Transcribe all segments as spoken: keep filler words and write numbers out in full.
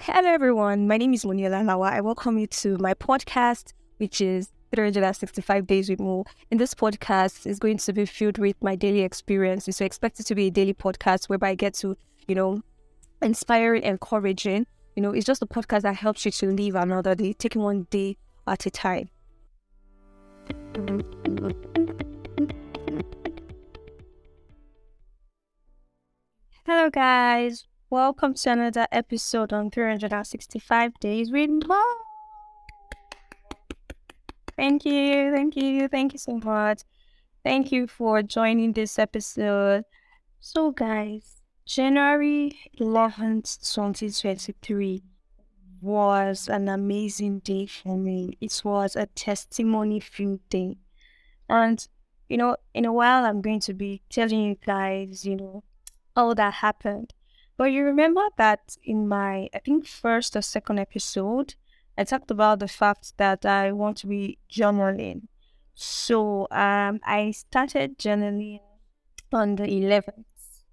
Hello everyone, my name is Moniela Mawa. I welcome you to my podcast, which is three sixty-five Days with Mo. In this podcast is going to be filled with my daily experience. So expect it to be a daily podcast whereby I get to, you know, inspiring, encouraging. You know, it's just a podcast that helps you to live another day, taking one day at a time. Hello guys, welcome to another episode on three sixty-five Days with Mo. Thank you, thank you, thank you so much. Thank you for joining this episode. So guys, January eleventh, twenty twenty-three was an amazing day for me. It was a testimony-filled day. And, you know, in a while, I'm going to be telling you guys, you know, all that happened. But you remember that in my, I think, first or second episode, I talked about the fact that I want to be journaling. So um, I started journaling on the eleventh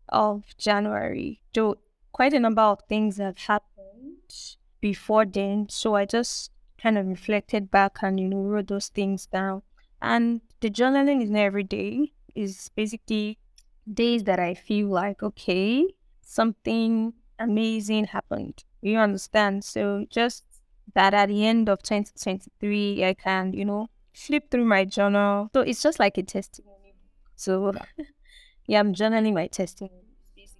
of January. So quite a number of things have happened before then, so I just kind of reflected back and, you know, wrote those things down. And the journaling is not every day. It's basically days that I feel like, okay, something amazing happened, you understand? So just that at the end of twenty twenty-three, I can, you know, flip through my journal. So it's just like a testimony. So yeah, I'm journaling my testimony, basically.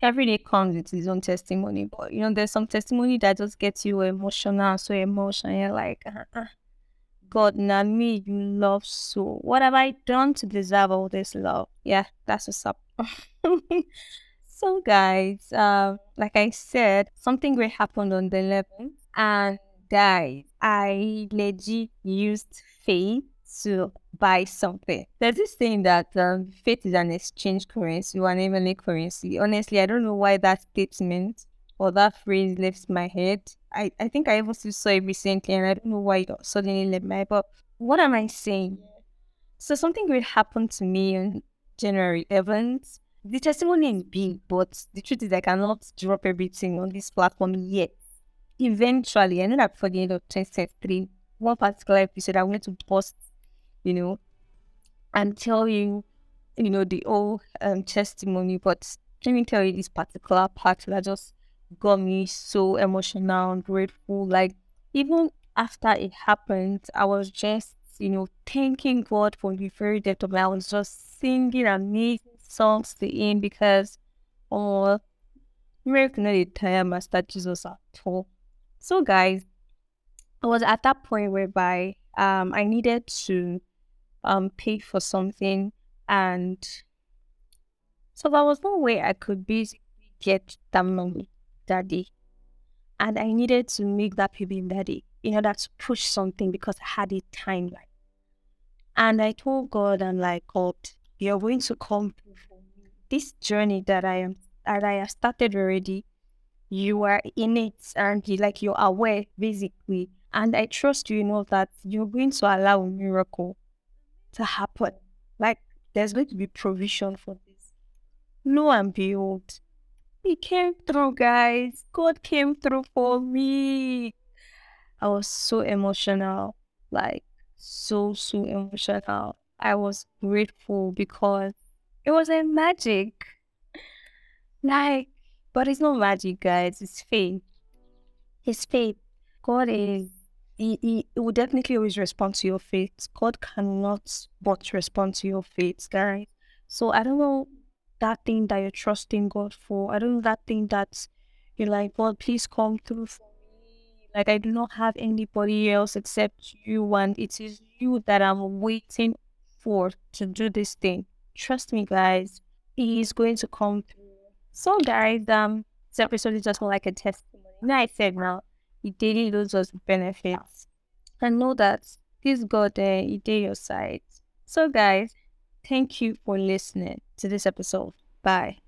Every day comes with its own testimony, but, you know, there's some testimony that just gets you emotional, so emotional, you're like, uh-uh. God, now me, you love so. What have I done to deserve all this love? Yeah, that's what's up. So, guys, uh, like I said, something great happened on the eleventh, and, guys, I legit used faith to buy something. There's this thing that um, faith is an exchange currency or an heavenly currency. Honestly, I don't know why that statement or that phrase left my head. I, I think I also saw it recently and I don't know why it suddenly left my head. But what am I saying? So something great happened to me on January eleventh. The testimony is big, but the truth is I cannot drop everything on this platform yet. Eventually, I know that before the end of twenty twenty-three, one particular episode I wanted to post, you know, and tell you, you know, the old um, testimony. But let me tell you, this particular part that just got me so emotional and grateful. Like, even after it happened, I was just, you know, thanking God for the very depth of me. I was just singing amazing songs to Him because, oh, miracle not the time Master Jesus at all. So, guys, I was at that point whereby um, I needed to Um, pay for something, and so there was no way I could basically get that money that day, and I needed to make that payment that day in order to push something because I had a timeline. And I told God, I'm like, God, you're going to come through for me. This journey that I am that I have started already, you are in it, and you, like, you're aware basically, and I trust you enough that you're going to allow a miracle to happen. Like, there's going to be provision for this. Lo and behold, He came through, guys. God came through for me. I was so emotional. Like, so, so emotional. I was grateful because it was a magic. Like, but it's not magic, guys. It's faith. It's faith. God is He, he, he will definitely always respond to your faith. God cannot but respond to your faith, guys. So I don't know that thing that you're trusting God for. I don't know that thing that you're like, God, please come through for me. Like, I do not have anybody else except you, and it is you that I'm waiting for to do this thing. Trust me, guys. He is going to come through. So, guys, um, this episode is just like a testimony. Now I said now. He daily loses benefits. And know that this God, uh, He did your side. So, guys, thank you for listening to this episode. Bye.